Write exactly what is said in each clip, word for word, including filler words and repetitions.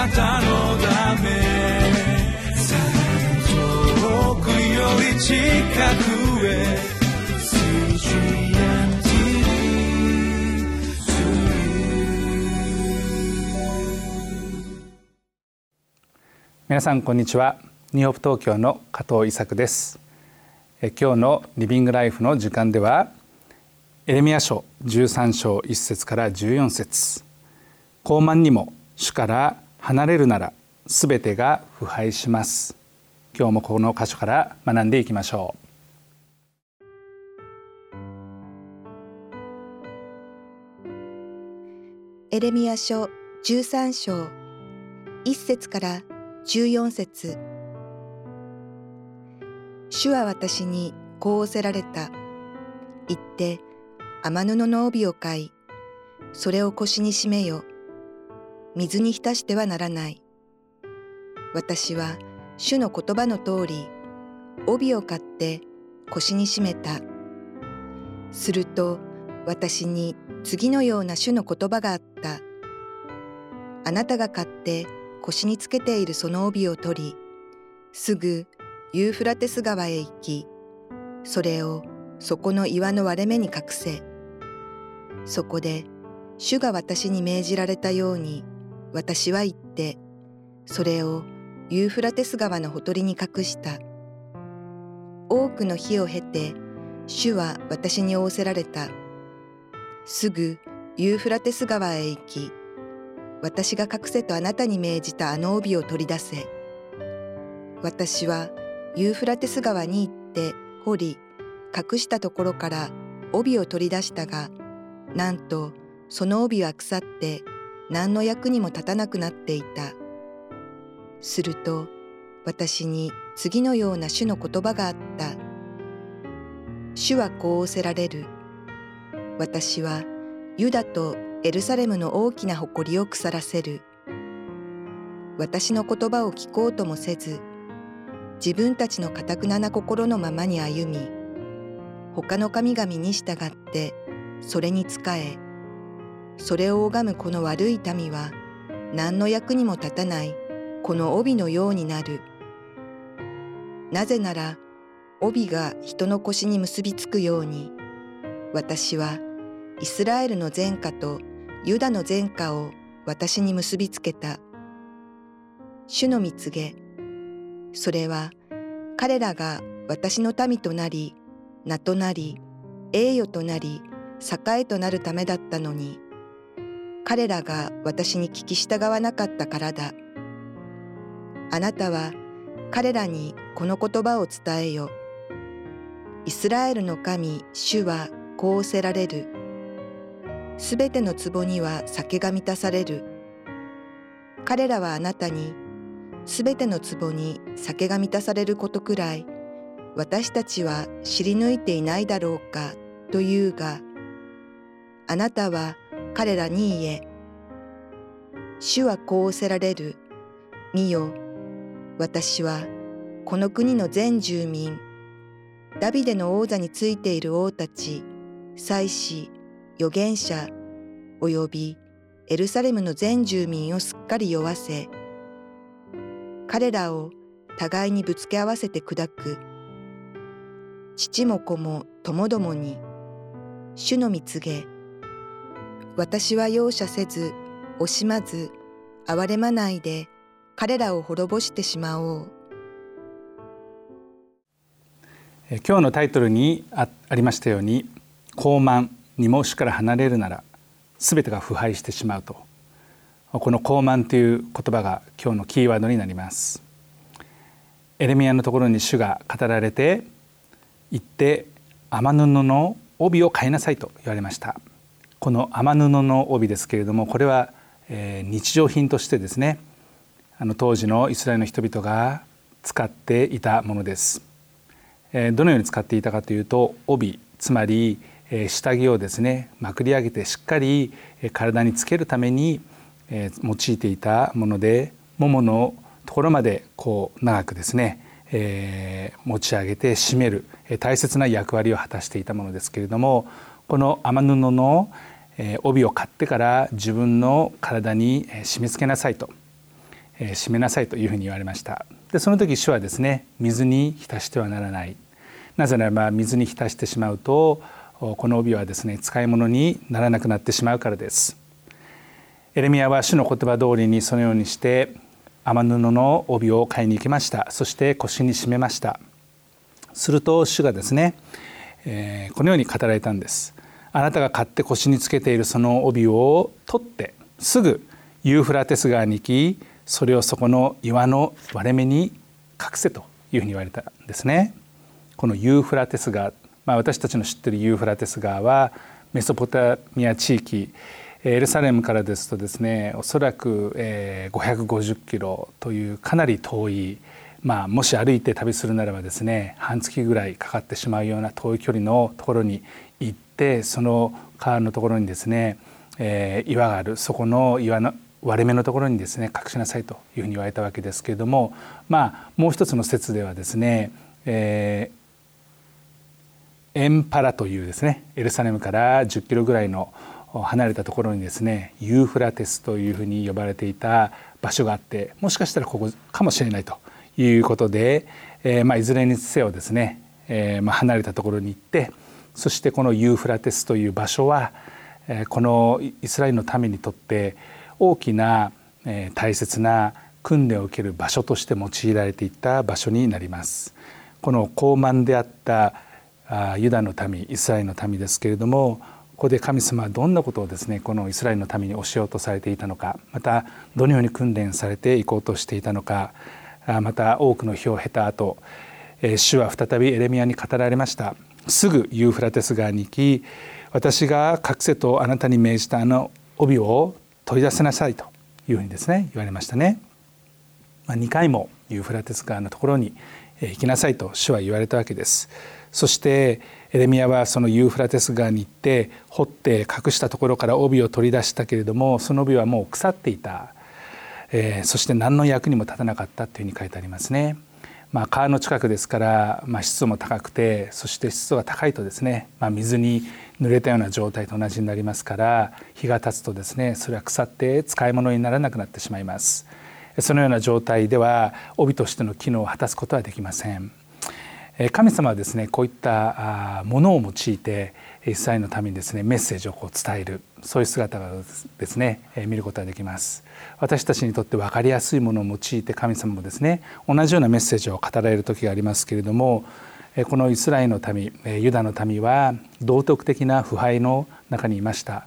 なたのため」「遠くより近くへ」皆さんこんにちは。ニーホープ東京の加藤伊作です。え今日のリビングライフの時間では、エレミヤ書じゅうさん章いっ節からじゅうよん節、高慢にも主から離れるならすべてが腐敗します。今日もこの箇所から学んでいきましょう。エレミヤ書じゅうさん章いっ節からじゅうよん節。主は私にこう仰せられた。行って雨布の帯を買い、それを腰に締めよ。水に浸してはならない。私は主の言葉の通り、帯を買って腰に締めた。すると私に次のような主の言葉があった。あなたが買って腰につけているその帯を取り、すぐユーフラテス川へ行き、それをそこの岩の割れ目に隠せ。そこで主が私に命じられたように、私は行ってそれをユーフラテス川のほとりに隠した。多くの日を経て主は私に仰せられた。すぐユーフラテス川へ行き、私が隠せとあなたに命じたあの帯を取り出せ。私はユーフラテス川に行って掘り、隠したところから帯を取り出したが、なんとその帯は腐って何の役にも立たなくなっていた。すると私に次のような主の言葉があった。主はこう仰せられる。私はユダとエルサレムの大きな誇りを腐らせる。私の言葉を聞こうともせず、自分たちのかたくなな心のままに歩み、他の神々に従ってそれに仕え、それを拝むこの悪い民は何の役にも立たないこの帯のようになる。なぜなら帯が人の腰に結びつくように、私はイスラエルの全家とユダの全家を私に結びつけた。主の御告げ、それは彼らが私の民となり、名となり、栄誉となり、栄えとなるためだったのに、彼らが私に聞き従わなかったからだ。あなたは彼らにこの言葉を伝えよ。イスラエルの神主はこう仰せられる。すべての壺には酒が満たされる。彼らはあなたに、すべての壺に酒が満たされることくらい、私たちは知り抜いていないだろうか、というが、あなたは彼らに言え。主はこう仰せられる。見よ、私はこの国の全住民、ダビデの王座についている王たち、祭司、預言者およびエルサレムの全住民をすっかり酔わせ、彼らを互いにぶつけ合わせて砕く。父も子もともどもに、主の御告げ、私は容赦せず、惜しまず、憐れまないで彼らを滅ぼしてしまおう。今日のタイトルに あ, ありましたように、高慢にも主から離れるならすべてが腐敗してしまうと、この高慢という言葉が今日のキーワードになります。エレミヤのところに主が語られて、行って雨布の帯を買いなさいと言われました。この雨布の帯ですけれども、これは日常品としてですね、あの当時のイスラエルの人々が使っていたものです。どのように使っていたかというと、帯つまり下着をですね、まくり上げてしっかり体につけるために用いていたもので、もものところまでこう長くですね、えー、持ち上げて締める大切な役割を果たしていたものですけれども、この雨布の帯を買ってから自分の体に締め付けなさいと、えー、締めなさいというふうに言われました。でその時主はですね、水に浸してはならない、なぜならば水に浸してしまうとこの帯はですね使い物にならなくなってしまうからです。エレミヤは主の言葉通りにそのようにして雨布の帯を買いに行きました。そして腰に締めました。すると主がですね、えー、このように語られたんです。あなたが買って腰につけているその帯を取ってすぐユーフラテス川に行き、それをそこの岩の割れ目に隠せというふうに言われたんですね。このユーフラテス川、まあ、私たちの知っているユーフラテス川はメソポタミア地域、エルサレムからですとですね、おそらくごひゃくごじゅっキロというかなり遠い、まあ、もし歩いて旅するならばですね半月ぐらいかかってしまうような遠い距離のところに行って、その川のところにですね、えー、岩がある、そこの岩の割れ目のところにですね隠しなさいというふうに言われたわけですけれども、まあ、もう一つの説ではですね、えー、エンパラというですねエルサレムからじゅっキロぐらいの離れたところにですねユーフラテスというふうに呼ばれていた場所があって、もしかしたらここかもしれないということで、えーまあ、いずれにせよですね、えーまあ、離れたところに行って、そしてこのユーフラテスという場所はこのイスラエルの民にとって大きな大切な訓練を受ける場所として用いられていた場所になります。この高慢であったユダの民、イスラエルの民ですけれども、ここで神様はどんなことをですねこのイスラエルの民に教えようとされていたのか、またどのように訓練されていこうとしていたのか、また多くの日を経た後、主は再びエレミヤに語られました。すぐユーフラテス川に行き、私が隠せとあなたに命じたあの帯を取り出せなさいというふうにですね言われましたね。まあ、にかいもユーフラテス川のところに行きなさいと主は言われたわけです。そしてエレミヤはそのユーフラテス川に行って掘って隠したところから帯を取り出したけれども、その帯はもう腐っていた、えー、そして何の役にも立たなかったというふうに書いてありますね。まあ、川の近くですから、まあ、湿度も高くて、そして湿度が高いとですね、まあ、水に濡れたような状態と同じになりますから、日が経つとですねそれは腐って使い物にならなくなってしまいます。そのような状態では帯としての機能を果たすことはできません。神様はですねこういったものを用いてイスラエルのためにですねメッセージをこう伝える、そういう姿をですね見ることができます。私たちにとって分かりやすいものを用いて神様もですね同じようなメッセージを語られる時がありますけれども、このイスラエルの民、ユダの民は道徳的な腐敗の中にいました。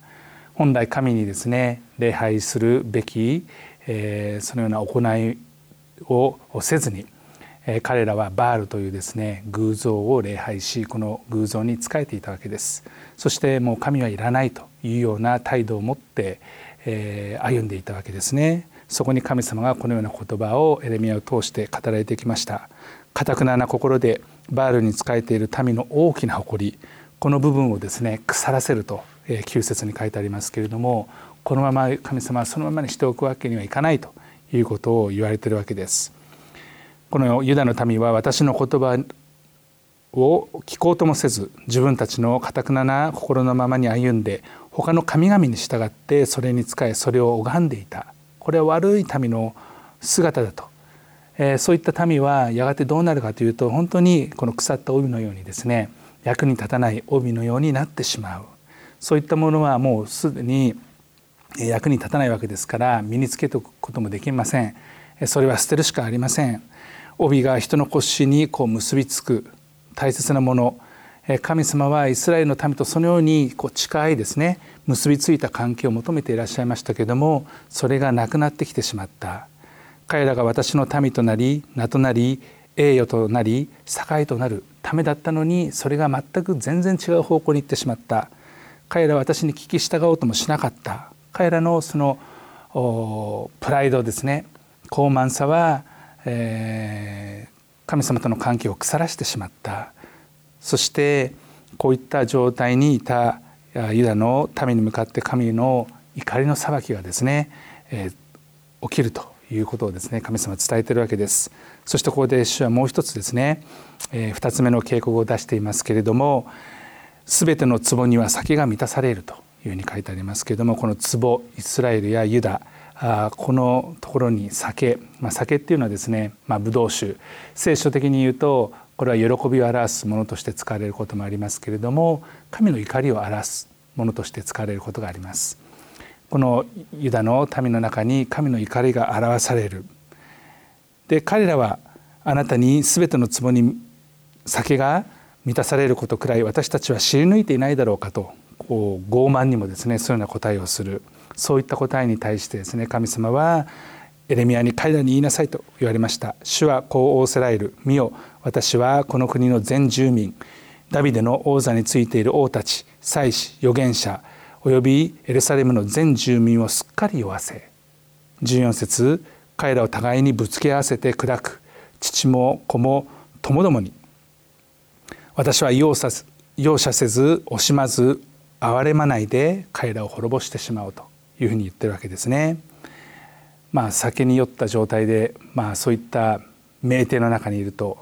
本来神にですね礼拝するべきそのような行いをせずに、彼らはバールというですね偶像を礼拝し、この偶像に仕えていたわけです。そしてもう神はいらないというような態度を持って、えー、歩んでいたわけですね。そこに神様がこのような言葉をエレミヤを通して語られてきました。固くなな心でバールに仕えている民の大きな誇り、この部分をですね腐らせると、えー、旧説に書いてありますけれども、このまま神様はそのままにしておくわけにはいかないということを言われているわけです。このユダの民は私の言葉を聞こうともせず、自分たちのかたくなな心のままに歩んで、他の神々に従ってそれに仕え、それを拝んでいた。これは悪い民の姿だと、えー、そういった民はやがてどうなるかというと、本当にこの腐った帯のようにですね役に立たない帯のようになってしまう。そういったものはもうすでに役に立たないわけですから身につけておくこともできません。それは捨てるしかありません。帯が人の腰にこう結びつく大切なもの、神様はイスラエルの民とそのようにこう近いですね結びついた関係を求めていらっしゃいましたけれども、それがなくなってきてしまった。彼らが私の民となり、名となり、栄誉となり、栄となるためだったのに、それが全く全然違う方向に行ってしまった。彼らは私に聞き従おうともしなかった。彼らのそのプライドですね、傲慢さはえー、神様との関係を腐らしてしまった。そしてこういった状態にいたユダの民に向かって神の怒りの裁きがですね、えー、起きるということをですね神様は伝えているわけです。そしてここで主はもう一つですね、えー、二つ目の警告を出していますけれども、すべての壺には先が満たされるというふうに書いてありますけれども、この壺、イスラエルやユダ、あこのところに酒、まあ、酒っていうのはですね、まあ、ブドウ酒、聖書的に言うとこれは喜びを表すものとして使われることもありますけれども、神の怒りを表すものとして使われることがあります。このユダの民の中に神の怒りが表される。で、彼らはあなたにすべての壺に酒が満たされることくらい私たちは知り抜いていないだろうかと、こう傲慢にもですね、そういうような答えをする。そういった答えに対してですね、神様はエレミヤに彼らに言いなさいと言われました。主はこう仰せられる。見よ、私はこの国の全住民、ダビデの王座についている王たち、祭司、預言者およびエルサレムの全住民をすっかり酔わせ、じゅうよん節、彼らを互いにぶつけ合わせて砕く。父も子もともどもに、私は容赦せず惜しまず憐れまないで彼らを滅ぼしてしまうというふうに言ってるわけですね。まあ、酒に酔った状態で、まあ、そういった酩酊の中にいると、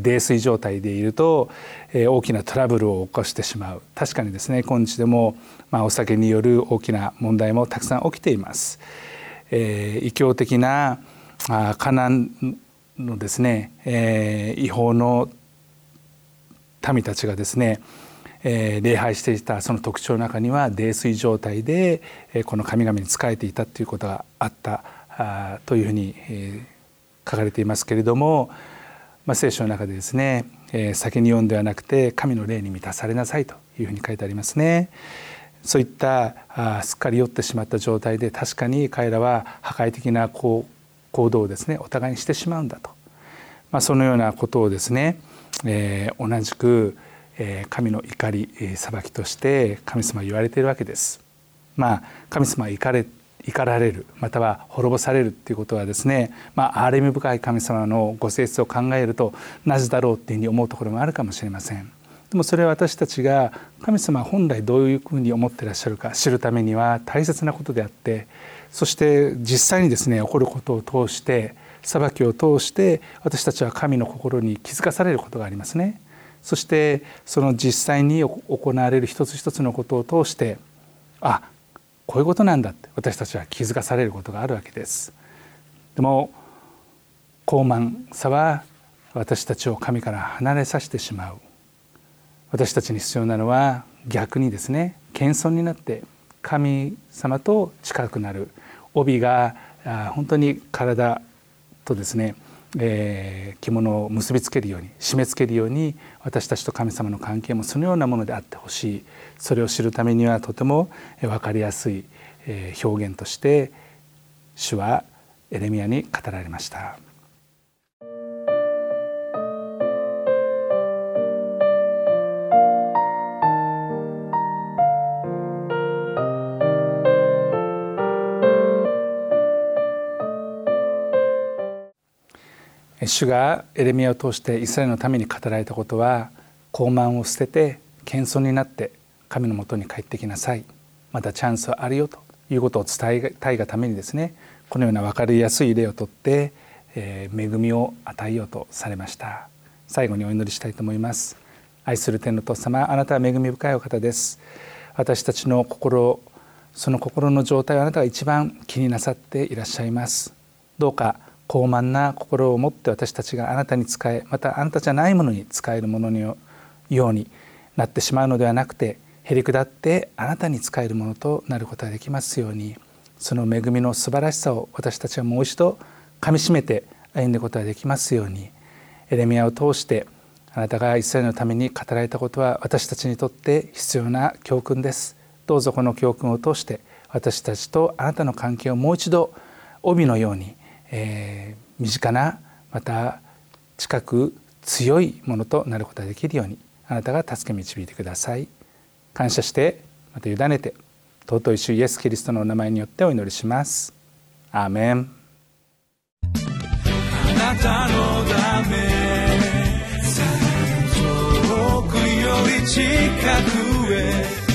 泥酔状態でいると大きなトラブルを起こしてしまう。確かにですね、今日でも、まあ、お酒による大きな問題もたくさん起きています。えー、異教的なカナンのですね、えー、違法の民たちがですね、えー、礼拝していたその特徴の中には泥酔状態で、えー、この神々に仕えていたということがあったあというふうに、えー、書かれていますけれども、まあ、聖書の中でですね、えー、酒に酔うんではなくて神の霊に満たされなさいというふうに書いてありますね。そういったあすっかり酔ってしまった状態で、確かに彼らは破壊的なこう行動をですね、お互いにしてしまうんだと、まあ、そのようなことをですね、えー、同じく、えー、神の怒り、えー、裁きとして神様は言われているわけです。まあ、神様は怒れ、怒られる、または滅ぼされるということはですね、まあ、憐れみ深い神様のご性質を考えるとなぜだろうというふうに思うところもあるかもしれません。でもそれは私たちが神様本来どういうふうに思っていらっしゃるか知るためには大切なことであって、そして実際にですね、起こることを通して、裁きを通して私たちは神の心に気づかされることがありますね。そしてその実際に行われる一つ一つのことを通して、あ、こういうことなんだって私たちは気づかされることがあるわけです。でも傲慢さは私たちを神から離れさせてしまう。私たちに必要なのは逆にですね、謙遜になって神様と近くなる。帯が本当に体とですね、えー、着物を結びつけるように、締めつけるように、私たちと神様の関係もそのようなものであってほしい。それを知るためにはとても分かりやすい表現として主はエレミヤに語られました。主がエレミヤを通してイスラエルのために語られたことは、傲慢を捨てて謙遜になって神のもとに帰ってきなさい、またチャンスはあるよということを伝えたいがためにですね、このような分かりやすい例をとって、えー、恵みを与えようとされました。最後にお祈りしたいと思います。愛する天の父様、あなたは恵み深いお方です。私たちの心、その心の状態をあなたが一番気になさっていらっしゃいます。どうか傲慢な心を持って私たちがあなたに仕え、またあなたじゃないものに仕えるもののようになってしまうのではなくて、へりくだってあなたに仕えるものとなることができますように、その恵みの素晴らしさを私たちはもう一度かみしめて歩んでいくことができますように。エレミヤを通してあなたがイスラエルのために語られたことは私たちにとって必要な教訓です。どうぞこの教訓を通して私たちとあなたの関係をもう一度帯のように、えー、身近な、また近く強いものとなることができるように、あなたが助け導いてください。感謝して、また委ねて、尊い主イエスキリストのお名前によってお祈りします。アーメン。あなたのため遠くより近くへ